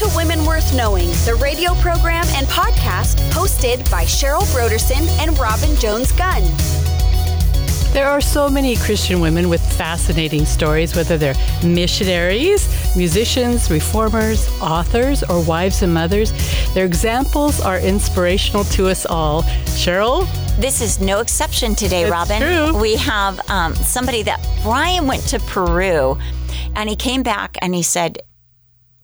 Welcome to Women Worth Knowing, the radio program and podcast hosted by Cheryl Brodersen and Robin Jones Gunn. There are so many Christian women with fascinating stories, whether they're missionaries, musicians, reformers, authors, or wives and mothers. Their examples are inspirational to us all. Cheryl? This is no exception today, it's Robin. True. We have somebody that Brian went to Peru, and he came back and he said,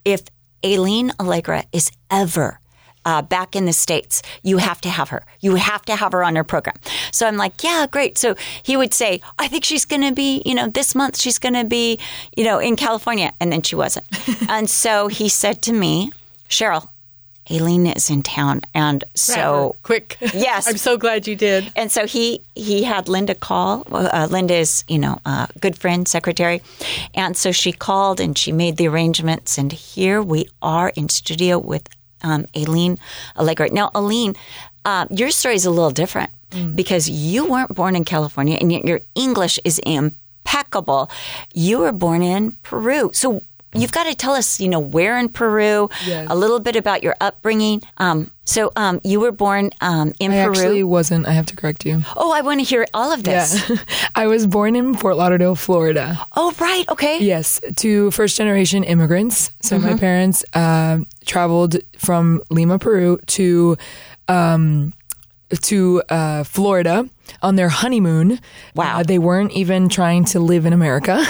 if Aileen Alegre is ever back in the States, you have to have her. You have to have her on your program. So I'm like, yeah, great. So he would say, I think she's going to be, this month she's going to be, in California. And then she wasn't. And so he said to me, Cheryl, Aileen is in town. And so quick. Yes. I'm so glad you did. And so he had Linda call. Linda is, good friend, secretary. And so she called and she made the arrangements. And here we are in studio with Aileen Alegre. Now, Aileen, your story is a little different because you weren't born in California and yet your English is impeccable. You were born in Peru. So you've got to tell us, where in Peru, yes, a little bit about your upbringing. So you were born in Peru. I actually wasn't. I have to correct you. Oh, I want to hear all of this. Yeah. I was born in Fort Lauderdale, Florida. Oh, right. Okay. Yes, to first-generation immigrants. So my parents traveled from Lima, Peru to Florida on their honeymoon. Wow. They weren't even trying to live in America.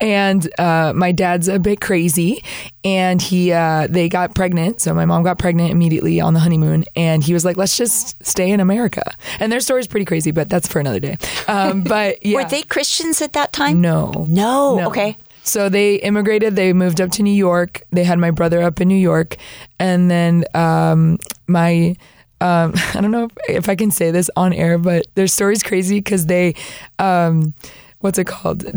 And my dad's a bit crazy. And they got pregnant. So my mom got pregnant immediately on the honeymoon. And he was like, let's just stay in America. And their story's pretty crazy, but that's for another day. But yeah. Were they Christians at that time? No. Okay. So they immigrated. They moved up to New York. They had my brother up in New York. And then I don't know if I can say this on air, but their story's crazy because they,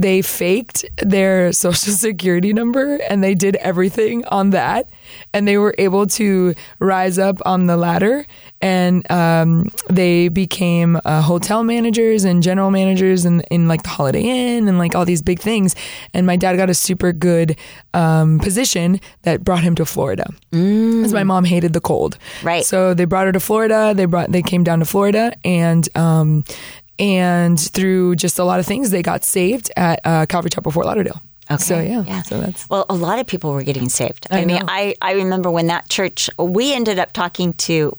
they faked their social security number and they did everything on that. And they were able to rise up on the ladder and they became hotel managers and general managers in like the Holiday Inn and like all these big things. And my dad got a super good position that brought him to Florida. Because my mom hated the cold. Right. So they brought her to Florida. They came down to Florida and through just a lot of things, they got saved at Calvary Chapel Fort Lauderdale. Okay. So, yeah. So that's... Well, a lot of people were getting saved. I remember when that church, we ended up talking to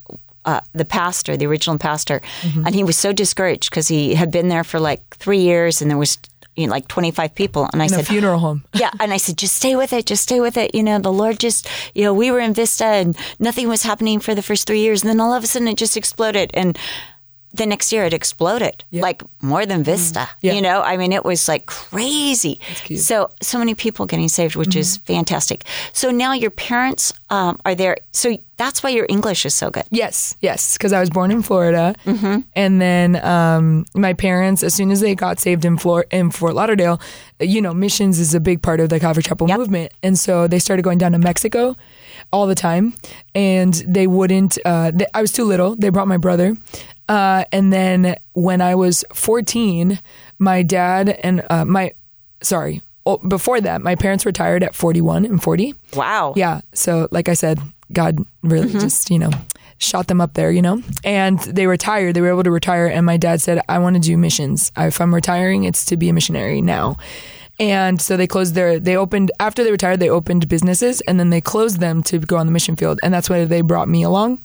the pastor, the original pastor, and he was so discouraged because he had been there for like 3 years and there was 25 people. And I said, a funeral home. Yeah. And I said, just stay with it. The Lord just, we were in Vista and nothing was happening for the first 3 years. And then all of a sudden it just exploded. And the next year it exploded, yep, like more than Vista, yep, it was like crazy. So many people getting saved, which is fantastic. So now your parents are there. So that's why your English is so good. Yes. Because I was born in Florida. And then my parents, as soon as they got saved in Fort Lauderdale, missions is a big part of the Calvary Chapel movement. And so they started going down to Mexico all the time. And they wouldn't, I was too little. They brought my brother. And then when I was 14, my dad and before that, my parents retired at 41 and 40. Wow. Yeah. So like I said, God really just, shot them up there, and they retired. They were able to retire. And my dad said, I want to do missions. If I'm retiring, it's to be a missionary now. And so they closed after they retired, they opened businesses and then they closed them to go on the mission field. And that's why they brought me along.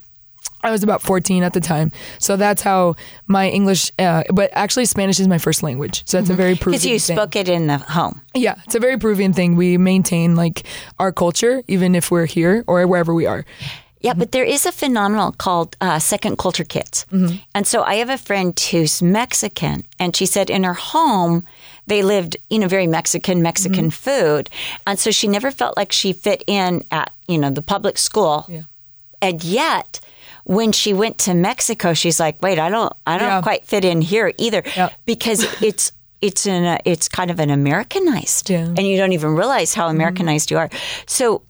I was about 14 at the time. So that's how my English, but actually Spanish is my first language. So that's a very Peruvian thing. Because you spoke it in the home. Yeah, it's a very Peruvian thing. We maintain like our culture, even if we're here or wherever we are. Yeah, but there is a phenomenon called second culture kids. And so I have a friend who's Mexican, and she said in her home, they lived, very Mexican food. And so she never felt like she fit in at, the public school. Yeah. And yet... when she went to Mexico, she's like, wait, I don't quite fit in here either, because it's kind of an Americanized, and you don't even realize how Americanized you are. So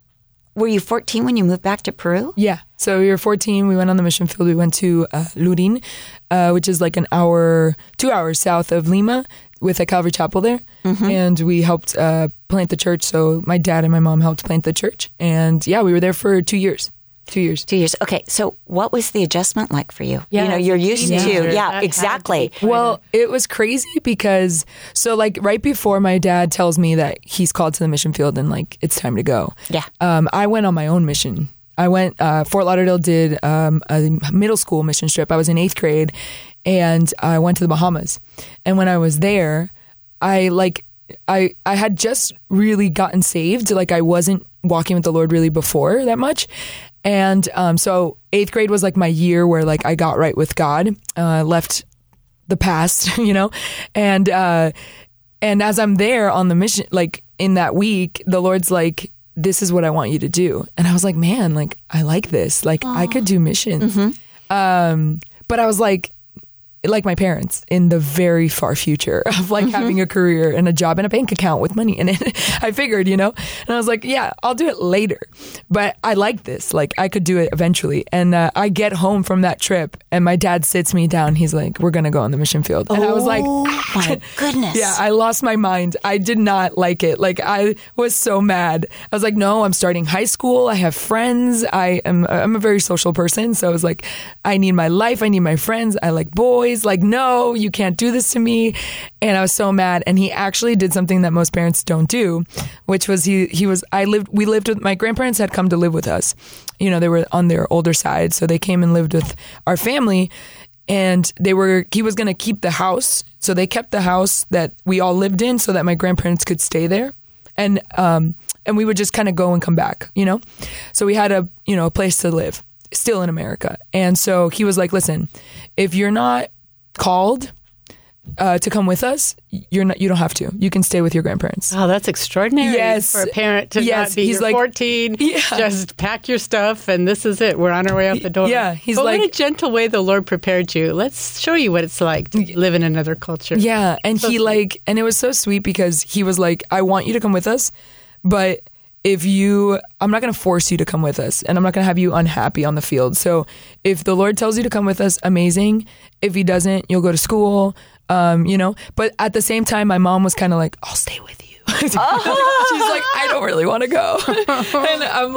were you 14 when you moved back to Peru? Yeah. So we were 14. We went on the mission field. We went to Lurin, which is like 2 hours south of Lima, with a Calvary Chapel there. Mm-hmm. And we helped plant the church. So my dad and my mom helped plant the church. And yeah, we were there for 2 years. 2 years. 2 years. Okay. So what was the adjustment like for you? Yeah, you know, you're used to. Yeah, exactly. Well, it was crazy because, so like right before my dad tells me that he's called to the mission field and like, it's time to go. Yeah. I went on my own mission. I went, Fort Lauderdale did a middle school mission trip. I was in 8th grade and I went to the Bahamas. And when I was there, I had just really gotten saved. Like I wasn't walking with the Lord really before that much. And so 8th grade was like my year where like I got right with God, left the past, you know, and as I'm there on the mission, like in that week, the Lord's like, this is what I want you to do. And I was like, man, like I like this, like I could do missions. Mm-hmm. But I was like my parents in the very far future of like mm-hmm. having a career and a job and a bank account with money in it. I figured, you know, and I was like, yeah, I'll do it later. But I like this, like I could do it eventually. And I get home from that trip and my dad sits me down. He's like, we're going to go on the mission field. And I was like, my goodness. Yeah, I lost my mind. I did not like it. Like I was so mad. I was like, no, I'm starting high school. I have friends. I'm a very social person. So I was like, I need my life. I need my friends. I like boys. Like, no, you can't do this to me. And I was so mad. And he actually did something that most parents don't do, which was we lived with, my grandparents had come to live with us. You know, they were on their older side. So they came and lived with our family and he was going to keep the house. So they kept the house that we all lived in so that my grandparents could stay there. And we would just kind of go and come back, you know? So we had a place to live still in America. And so he was like, listen, if you're not called to come with us, you don't have to. You can stay with your grandparents. Oh, that's extraordinary. Yes. For a parent to not be 14, just pack your stuff and this is it. We're on our way out the door. Yeah, what a gentle way the Lord prepared you. Let's show you what it's like to live in another culture. Yeah, and and it was so sweet because he was like, I want you to come with us, but I'm not going to force you to come with us and I'm not going to have you unhappy on the field. So if the Lord tells you to come with us, amazing. If he doesn't, you'll go to school, you know. But at the same time, my mom was kind of like, I'll stay with you. She's like, I don't really want to go. And I'm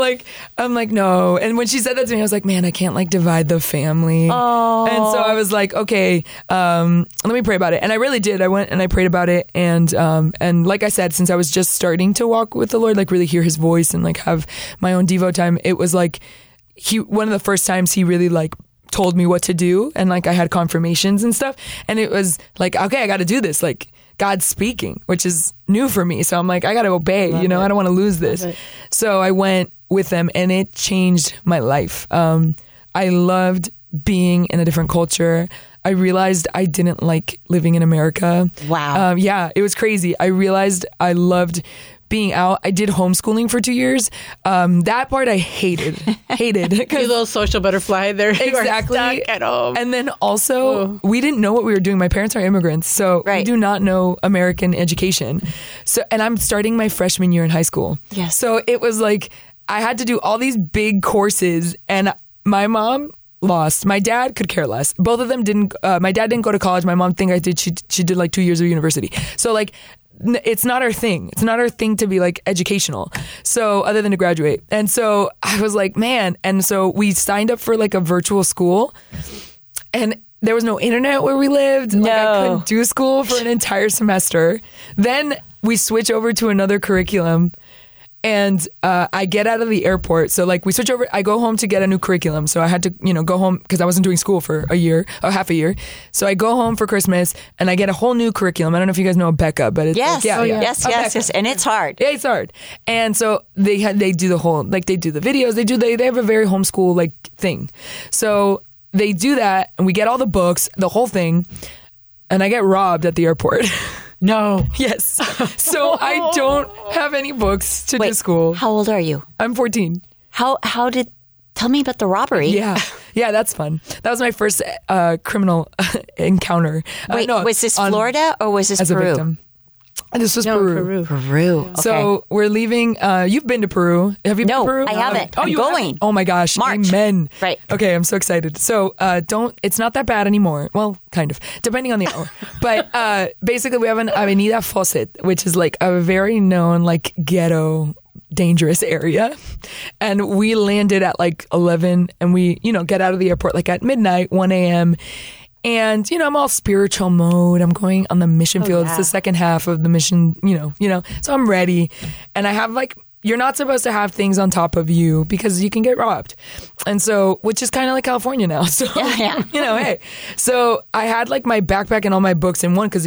like, no. And when she said that to me, I was like, man, I can't like divide the family. Aww. And so I was like, okay, let me pray about it. And I really did. I went and I prayed about it. And like I said, since I was just starting to walk with the Lord, like really hear his voice and like have my own Devo time, it was like one of the first times he really like told me what to do. And like I had confirmations and stuff. And it was like, okay, I got to do this. Like, God's speaking, which is new for me. So I'm like, I got to obey, Love you know, it. I don't want to lose this. So I went with them and it changed my life. I loved being in a different culture. I realized I didn't like living in America. Wow. Yeah, it was crazy. I realized I loved being out. I did homeschooling for 2 years. That part I hated. You little social butterfly there. Exactly. You are stuck at home. And then also, we didn't know what we were doing. My parents are immigrants, so we do not know American education. So, and I'm starting my freshman year in high school. Yes. So it was like, I had to do all these big courses and my mom lost. My dad could care less. Both of them didn't, my dad didn't go to college. My mom did. She did like 2 years of university. So like, it's not our thing. It's not our thing to be like educational. So other than to graduate. And so I was like, man. And so we signed up for like a virtual school and there was no internet where we lived. No. Like I couldn't do school for an entire semester. Then we switch over to another curriculum and I get out of the airport. So like we switch over, I go home to get a new curriculum. So I had to, go home because I wasn't doing school for a year or half a year. So I go home for Christmas and I get a whole new curriculum. I don't know if you guys know ABECA, but it's yes. And it's hard. Yeah, it's hard. And so they do the whole, like they do the videos, they have a very homeschool like thing. So they do that and we get all the books, the whole thing. And I get robbed at the airport. No. Yes. So I don't have any books to do school. How old are you? I'm 14. Tell me about the robbery. Yeah. Yeah, that's fun. That was my first criminal encounter. Wait, was this Florida or was this Peru? As a victim. This is Peru. Peru. Okay. So we're leaving. You've been to Peru. Have you been to Peru? No, I haven't. I'm going. Haven't? Oh, my gosh. March. Amen. Right. Okay, I'm so excited. So it's not that bad anymore. Well, kind of, depending on the hour. But basically, we have an Avenida Fawcett, which is like a very known like ghetto dangerous area, and we landed at like 11, and we get out of the airport like at midnight, 1 a.m. and I'm all spiritual mode. I'm going on the mission field. It's the second half of the mission, so I'm ready, and I have like, you're not supposed to have things on top of you because you can get robbed, and so, which is kind of like California now, so hey, so I had like my backpack and all my books in one, because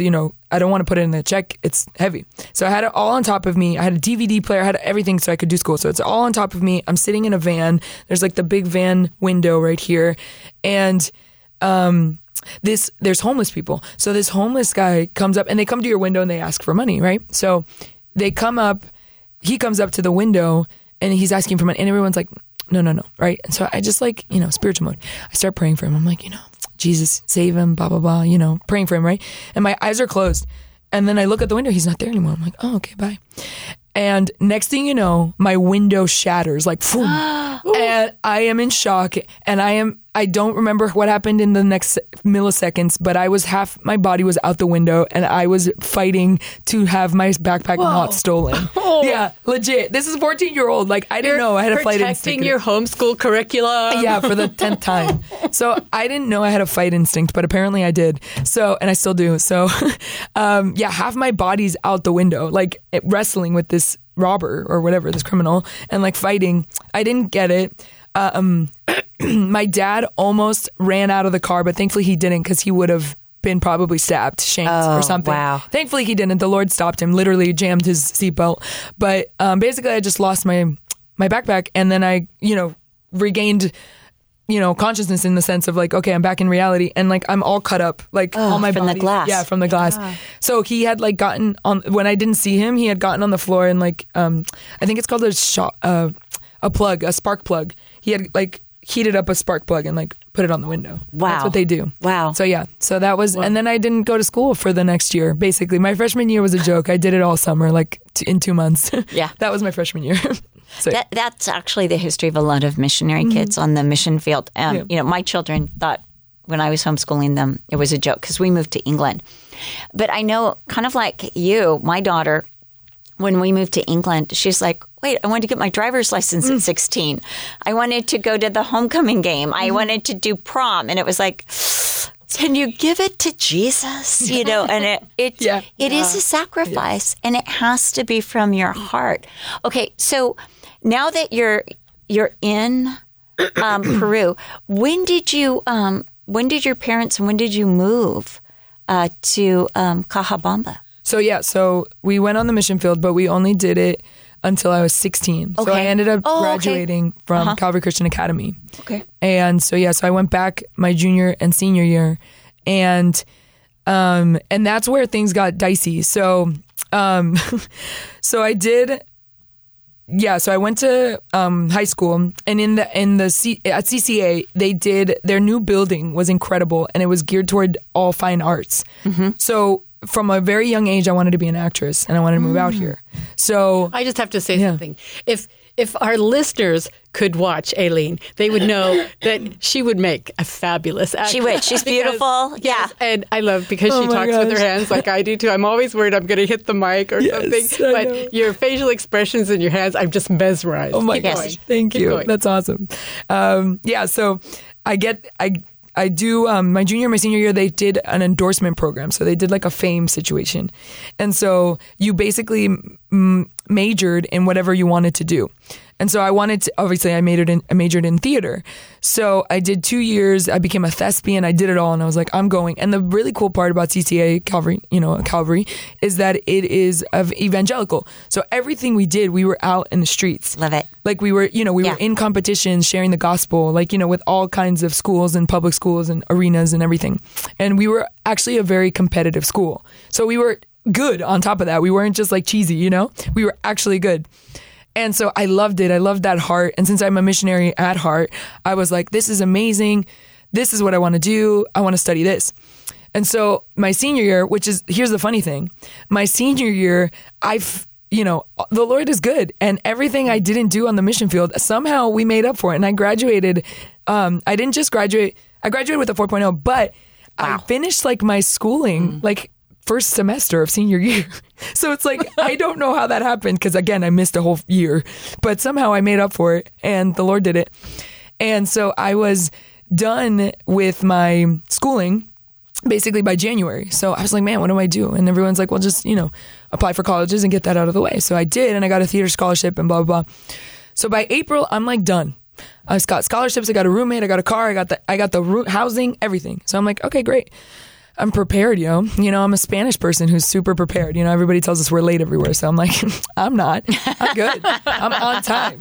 I don't want to put it in the check. It's heavy. So I had it all on top of me. I had a DVD player. I had everything so I could do school. So it's all on top of me. I'm sitting in a van. There's like the big van window right here. And there's homeless people. So this homeless guy comes up, and they come to your window and they ask for money, right? So they come up. He comes up to the window and he's asking for money. And everyone's like, no, right? And so I just like, spiritual mode. I start praying for him. I'm like, Jesus, save him, blah, blah, blah, praying for him, right? And my eyes are closed. And then I look at the window. He's not there anymore. I'm like, oh, okay, bye. And next thing you know, my window shatters, like, and I am in shock. And I don't remember what happened in the next milliseconds, but my body was out the window, and I was fighting to have my backpack not stolen. Oh. Yeah, legit. This is 14-year-old. Like, I didn't know. I had a flight instinct. Protecting your homeschool curriculum. Yeah, for the 10th time. So I didn't know I had a fight instinct, but apparently I did. So, and I still do. So half my body's out the window, like wrestling with this robber or whatever, this criminal, and like fighting. I didn't get it. My dad almost ran out of the car, but thankfully he didn't, because he would have been probably stabbed, shanked, or something. Wow. Thankfully he didn't. The Lord stopped him, literally jammed his seatbelt. But basically I just lost my backpack, and then I, regained, consciousness, in the sense of like, okay, I'm back in reality, and like I'm all cut up, like all my body, the glass. Yeah, from the glass. Yeah. So he had like gotten on, when I didn't see him, he had gotten on the floor, and like I think it's called a spark plug. He had like heated up a spark plug and like put it on the window. Wow. That's what they do. Wow. So yeah. So that was, and then I didn't go to school for the next year. Basically, my freshman year was a joke. I did it all summer, like in 2 months. Yeah. That was my freshman year. So, that's actually the history of a lot of missionary kids on the mission field. My children thought when I was homeschooling them, it was a joke, because we moved to England. But I know, kind of like you, my daughter, when we moved to England, she's like, wait, I wanted to get my driver's license at 16. I wanted to go to the homecoming game. I wanted to do prom. And it was like, can you give it to Jesus? And it is a sacrifice, and it has to be from your heart. Okay, so now that you're in Peru, when did your parents, and when did you move to Cajabamba? So we went on the mission field, but we only did it until I was 16. Okay. So I ended up graduating from Calvary Christian Academy. Okay. And so I went back my junior and senior year, and that's where things got dicey. So, so I went to high school, and at CCA, they did, their new building was incredible, and it was geared toward all fine arts. Mm-hmm. So from a very young age, I wanted to be an actress, and I wanted to move out here. So I just have to say something. If our listeners could watch Aileen, they would know that she would make a fabulous actress. She would. She's beautiful. Yes, and I love, because she talks with her hands like I do too. I'm always worried I'm going to hit the mic or something. But your facial expressions and your hands, I'm just mesmerized. Oh my gosh! Thank you. That's awesome. So I do, my junior and my senior year, they did an endorsement program. So they did like a fame situation. And so you basically majored in whatever you wanted to do. And so I wanted to, obviously I majored in theater. So I did 2 years, I became a thespian, I did it all, and I was like, I'm going. And the really cool part about CCA Calvary, Calvary, is that it is of evangelical. So everything we did, we were out in the streets. Love it. Like we were in competitions sharing the gospel, like, with all kinds of schools and public schools and arenas and everything. And we were actually a very competitive school. So we were good on top of that. We weren't just like cheesy, we were actually good. And so I loved it. I loved that heart. And since I'm a missionary at heart, I was like, this is amazing. This is what I want to do. I want to study this. And so my senior year, which is, here's the funny thing, my senior year, you know, the Lord is good, and everything I didn't do on the mission field, somehow we made up for it. And I graduated. I didn't just graduate. I graduated with a 4.0, but wow. I finished like my schooling, like first semester of senior year. So it's like, I don't know how that happened. 'Cause again, I missed a whole year, but somehow I made up for it and the Lord did it. And so I was done with my schooling basically by January. So I was like, man, what do I do? And everyone's like, well, just, you know, apply for colleges and get that out of the way. So I did, and I got a theater scholarship and blah, blah, blah. So by April, I'm like done. I got scholarships. I got a roommate. I got a car. I got the housing, everything. So I'm like, okay, great. I'm prepared, yo. You know, I'm a Spanish person who's super prepared. You know, everybody tells us we're late everywhere. So I'm like, I'm not. I'm good. I'm on time.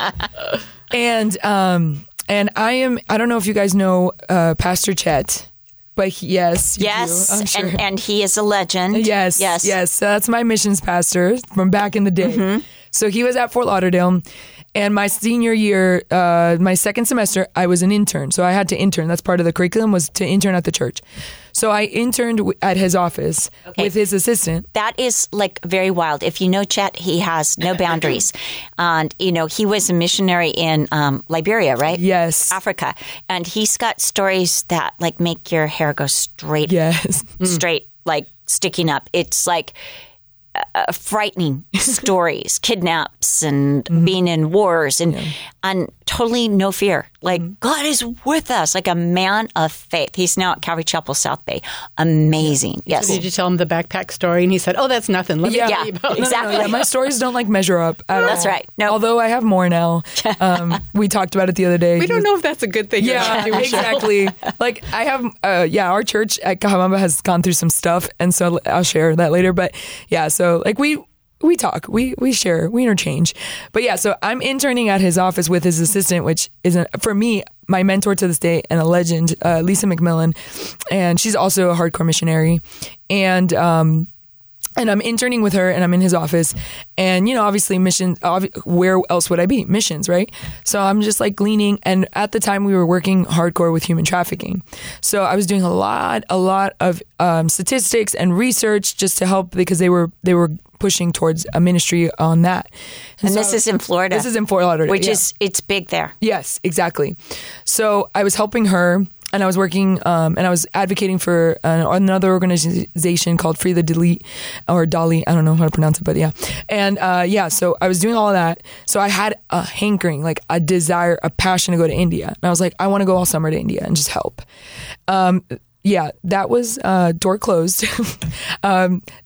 And I don't know if you guys know Pastor Chet. But yes, you do, I'm sure. And he is a legend. Yes. So that's my missions pastor from back in the day. Mm-hmm. So he was at Fort Lauderdale, and my senior year, my second semester, I was an intern. So I had to intern. That's part of the curriculum, was to intern at the church. So I interned at his office with his assistant. That is like very wild. If you know Chet, he has no boundaries. And, you know, he was a missionary in Liberia, right? Yes. Africa. And he's got stories that like make your hair go straight. Yes. Straight, like sticking up. It's like frightening stories, kidnaps and being in wars and totally no fear. Like God is with us, like a man of faith. He's now at Calvary Chapel South Bay. Amazing. Yes. So did you tell him the backpack story? And he said, oh, that's nothing. Let me tell you about it. Exactly. No, my stories don't like measure up at all. That's right. No. Although I have more now. We talked about it the other day. We don't know if that's a good thing. Yeah, exactly. Like I have, our church at Cajabamba has gone through some stuff. And so I'll share that later. But yeah, so like we talk, we share, we interchange. But yeah, so I'm interning at his office with his assistant, which is, for me, my mentor to this day and a legend, Lisa McMillan. And she's also a hardcore missionary. And I'm interning with her, and I'm in his office. And, you know, obviously missions, where else would I be? Missions, right? So I'm just like gleaning. And at the time we were working hardcore with human trafficking. So I was doing a lot of statistics and research just to help, because they were pushing towards a ministry on that. And so, this is in Florida. This is in Fort Lauderdale. Which is, it's big there. Yes, exactly. So I was helping her. And I was working, and I was advocating for another organization called Free the Delete, or Dali. I don't know how to pronounce it, but yeah. And so I was doing all of that. So I had a hankering, like a desire, a passion to go to India. And I was like, I want to go all summer to India and just help. That was door closed.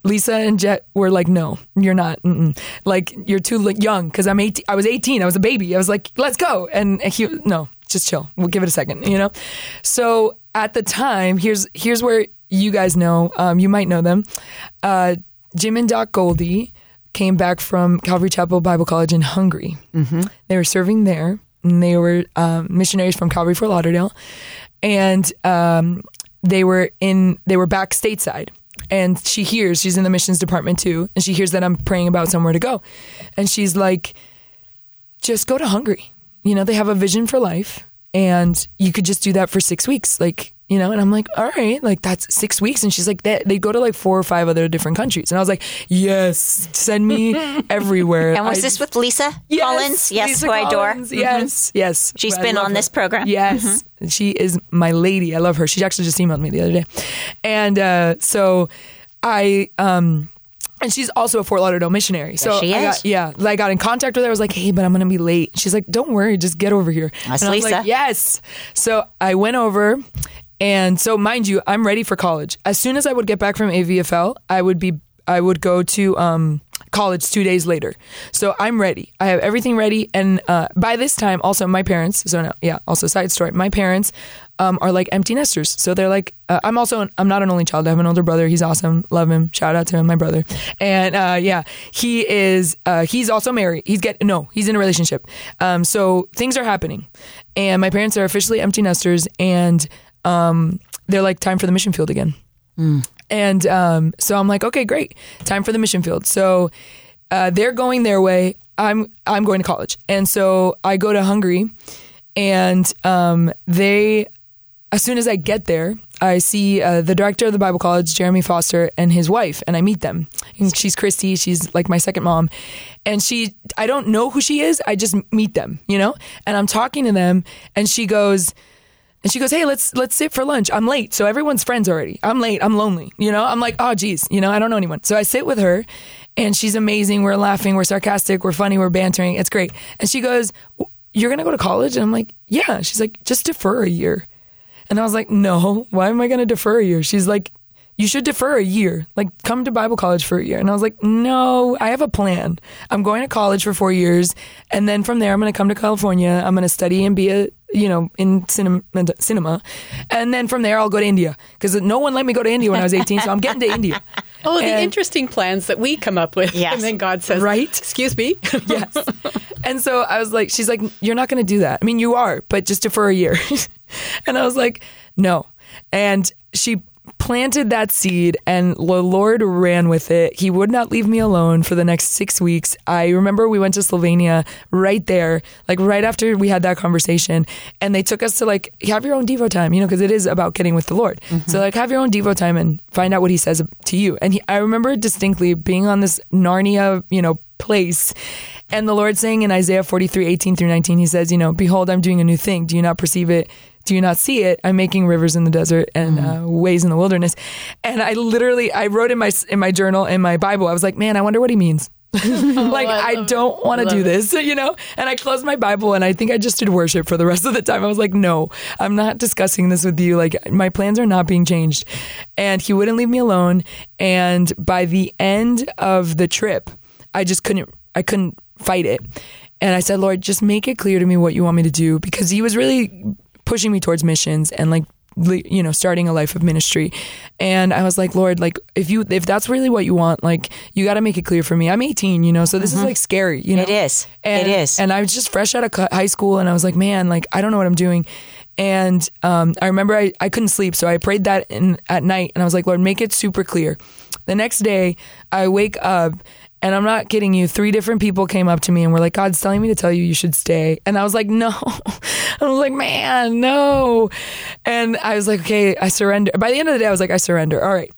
Lisa and Jet were like, no, you're not. Mm-mm. Like, you're too young, because I was 18. I was a baby. I was like, let's go. And he, no. Just chill. We'll give it a second, you know? So at the time, here's where you guys know, you might know them. Jim and Doc Goldie came back from Calvary Chapel Bible College in Hungary. Mm-hmm. They were serving there, and they were missionaries from Calvary Fort Lauderdale. And they were back stateside. And she's in the missions department too. And she hears that I'm praying about somewhere to go. And she's like, just go to Hungary. You know, they have a vision for life, and you could just do that for 6 weeks. Like, you know, and I'm like, all right, like that's 6 weeks. And she's like, they go to like 4 or 5 other different countries. And I was like, yes, send me everywhere. And was this with Lisa Collins? Yes, Lisa Collins, I adore. Yes. She's been on this program. Yes. Mm-hmm. She is my lady. I love her. She actually just emailed me the other day. And so and she's also a Fort Lauderdale missionary. So she is. I got in contact with her. I was like, hey, but I'm going to be late. She's like, don't worry. Just get over here. That's Lisa. I was like, yes. So I went over. And so mind you, I'm ready for college. As soon as I would get back from AVFL, I would go to college 2 days later. So I'm ready. I have everything ready. And by this time, also my parents. So no, yeah, also side story. My parents are like empty nesters. So they're like, I'm not an only child. I have an older brother. He's awesome. Love him. Shout out to him, my brother. And he is, he's also married. He's in a relationship. So things are happening. And my parents are officially empty nesters. And they're like, time for the mission field again. Mm. And so I'm like, okay, great. Time for the mission field. So they're going their way. I'm going to college. And so I go to Hungary, and as soon as I get there, I see the director of the Bible College, Jeremy Foster, and his wife, and I meet them. And she's Christy. She's like my second mom. And she, I don't know who she is. I just meet them, you know? And I'm talking to them, and she goes, hey, let's sit for lunch. I'm late. So everyone's friends already. I'm late. I'm lonely. You know, I'm like, oh, geez, you know, I don't know anyone. So I sit with her and she's amazing. We're laughing. We're sarcastic. We're funny. We're bantering. It's great. And she goes, you're going to go to college? And I'm like, yeah. She's like, just defer a year. And I was like, no, why am I going to defer a year? She's like, you should defer a year. Like, come to Bible college for a year. And I was like, no, I have a plan. I'm going to college for 4 years. And then from there, I'm going to come to California. I'm going to study and be in cinema. And then from there, I'll go to India. Because no one let me go to India when I was 18, so I'm getting to India. Oh, the interesting plans that we come up with. Yes. And then God says, right? Excuse me. Yes. And so I was like, she's like, you're not going to do that. I mean, you are, but just defer a year. And I was like, no. And she planted that seed, and the Lord ran with it. He would not leave me alone for the next 6 weeks. I remember we went to Slovenia right there, like right after we had that conversation, and they took us to like, have your own Devo time, you know, because it is about getting with the Lord. Mm-hmm. So like, have your own Devo time and find out what he says to you. And I remember distinctly being on this Narnia, you know, place, and the Lord saying in Isaiah 43:18-19, he says, you know, behold, I'm doing a new thing. Do you not perceive it? Do you not see it? I'm making rivers in the desert and ways in the wilderness. And I wrote in my journal, in my Bible, I was like, man, I wonder what he means. Like, I don't want to do this, you know? And I closed my Bible, and I think I just did worship for the rest of the time. I was like, no, I'm not discussing this with you. Like, my plans are not being changed. And he wouldn't leave me alone. And by the end of the trip, I couldn't fight it. And I said, Lord, just make it clear to me what you want me to do, because he was really pushing me towards missions and, like, you know, starting a life of ministry. And I was like, Lord, like, if that's really what you want, like, you got to make it clear for me. I'm 18, you know, so this is like scary, you know. It is. And I was just fresh out of high school, and I was like, man, like, I don't know what I'm doing. And I remember I couldn't sleep, so I prayed that at night, and I was like, Lord, make it super clear. The next day I wake up, and I'm not kidding you, 3 different people came up to me and were like, God's telling me to tell you, you should stay. And I was like, no. I was like, man, no. And I was like, okay, I surrender. By the end of the day, I was like, I surrender. All right.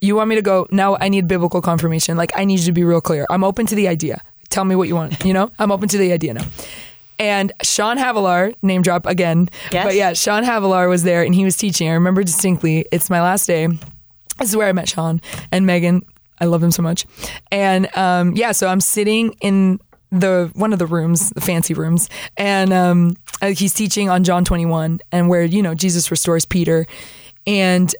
You want me to go? Now I need biblical confirmation. Like, I need you to be real clear. I'm open to the idea. Tell me what you want. You know, I'm open to the idea now. And Sean Havilar, name drop again. Yes. But yeah, Sean Havilar was there, and he was teaching. I remember distinctly, it's my last day. This is where I met Sean and Megan. I love him so much. And so I'm sitting in one of the rooms, the fancy rooms, and he's teaching on John 21, and where, you know, Jesus restores Peter. And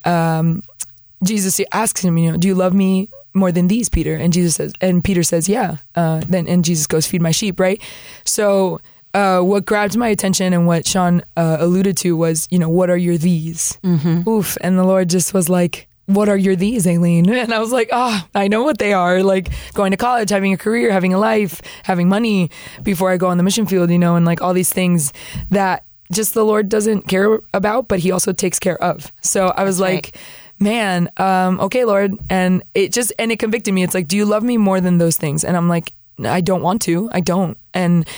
Jesus asks him, you know, do you love me more than these, Peter? And Peter says, yeah. And Jesus goes, feed my sheep, right? So what grabbed my attention and what Sean alluded to was, you know, what are your these? Mm-hmm. Oof. And the Lord just was like, what are your these, Aileen? And I was like, I know what they are. Like, going to college, having a career, having a life, having money before I go on the mission field, you know, and like all these things that just the Lord doesn't care about, but he also takes care of. So I was like, man, okay, Lord. And it convicted me. It's like, do you love me more than those things? And I'm like, I don't want to. I don't. And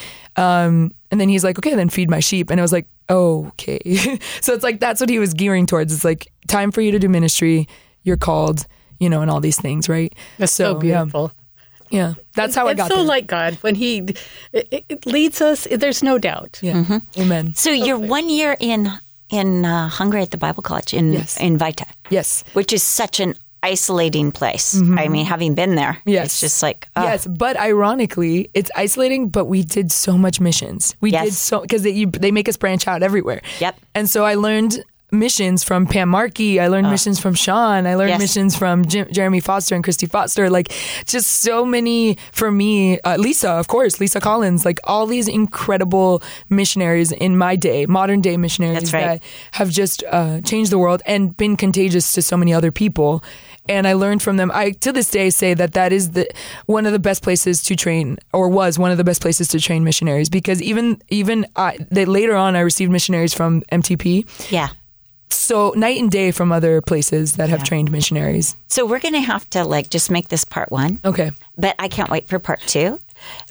then he's like, okay, then feed my sheep. And I was like, okay. So it's like, that's what he was gearing towards. It's like, time for you to do ministry. You're called, you know, and all these things, right? That's so beautiful. Yeah. That's how I got there. It's so like God when he it leads us. There's no doubt. Yeah. Mm-hmm. Amen. So you're 1 year in Hungary at the Bible College in Vaita. Yes. Which is such an isolating place. Mm-hmm. I mean, having been there, it's just like, yes. But ironically, it's isolating. But we did so much missions. We did so, because they make us branch out everywhere. Yep. And so I learned missions from Pam Markey. I learned missions from Sean. I learned missions from Jeremy Foster and Christy Foster. Like, just so many for me. Lisa, of course, Lisa Collins. Like, all these incredible missionaries in my day, modern day missionaries that have just changed the world and been contagious to so many other people. And I learned from them. I, to this day, say that is one of the best places to train, or was one of the best places to train missionaries. Because later on, I received missionaries from MTP. Yeah. So night and day from other places that have trained missionaries. So we're going to have to, like, just make this part 1. Okay. But I can't wait for part 2.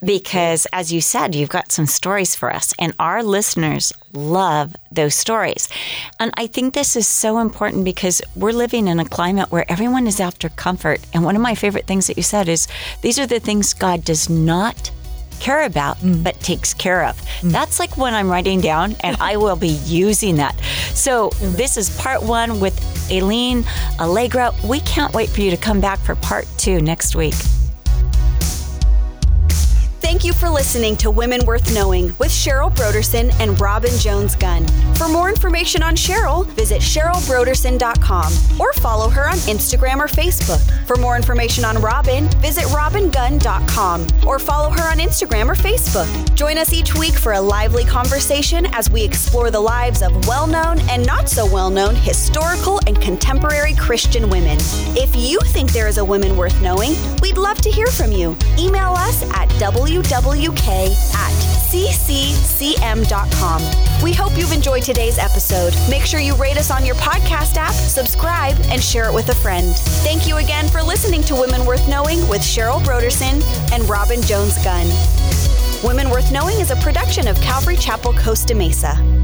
because, as you said, you've got some stories for us, and our listeners love those stories. And I think this is so important because we're living in a climate where everyone is after comfort. And one of my favorite things that you said is these are the things God does not care about, but takes care of. That's like when I'm writing down, and I will be using that. So this is part one with Aileen Alegre. We can't wait for you to come back for part two next week. Thank you for listening to Women Worth Knowing with Cheryl Brodersen and Robin Jones Gunn. For more information on Cheryl, visit CherylBrodersen.com or follow her on Instagram or Facebook. For more information on Robin, visit RobinGunn.com or follow her on Instagram or Facebook. Join us each week for a lively conversation as we explore the lives of well-known and not so well-known historical and contemporary Christian women. If you think there is a woman worth knowing, we'd love to hear from you. Email us at wwk@cccm.com. We hope you've enjoyed today's episode. Make sure you rate us on your podcast app, subscribe, and share it with a friend. Thank you again for listening to Women Worth Knowing with Cheryl Brodersen and Robin Jones Gunn. Women Worth Knowing is a production of Calvary Chapel Costa Mesa.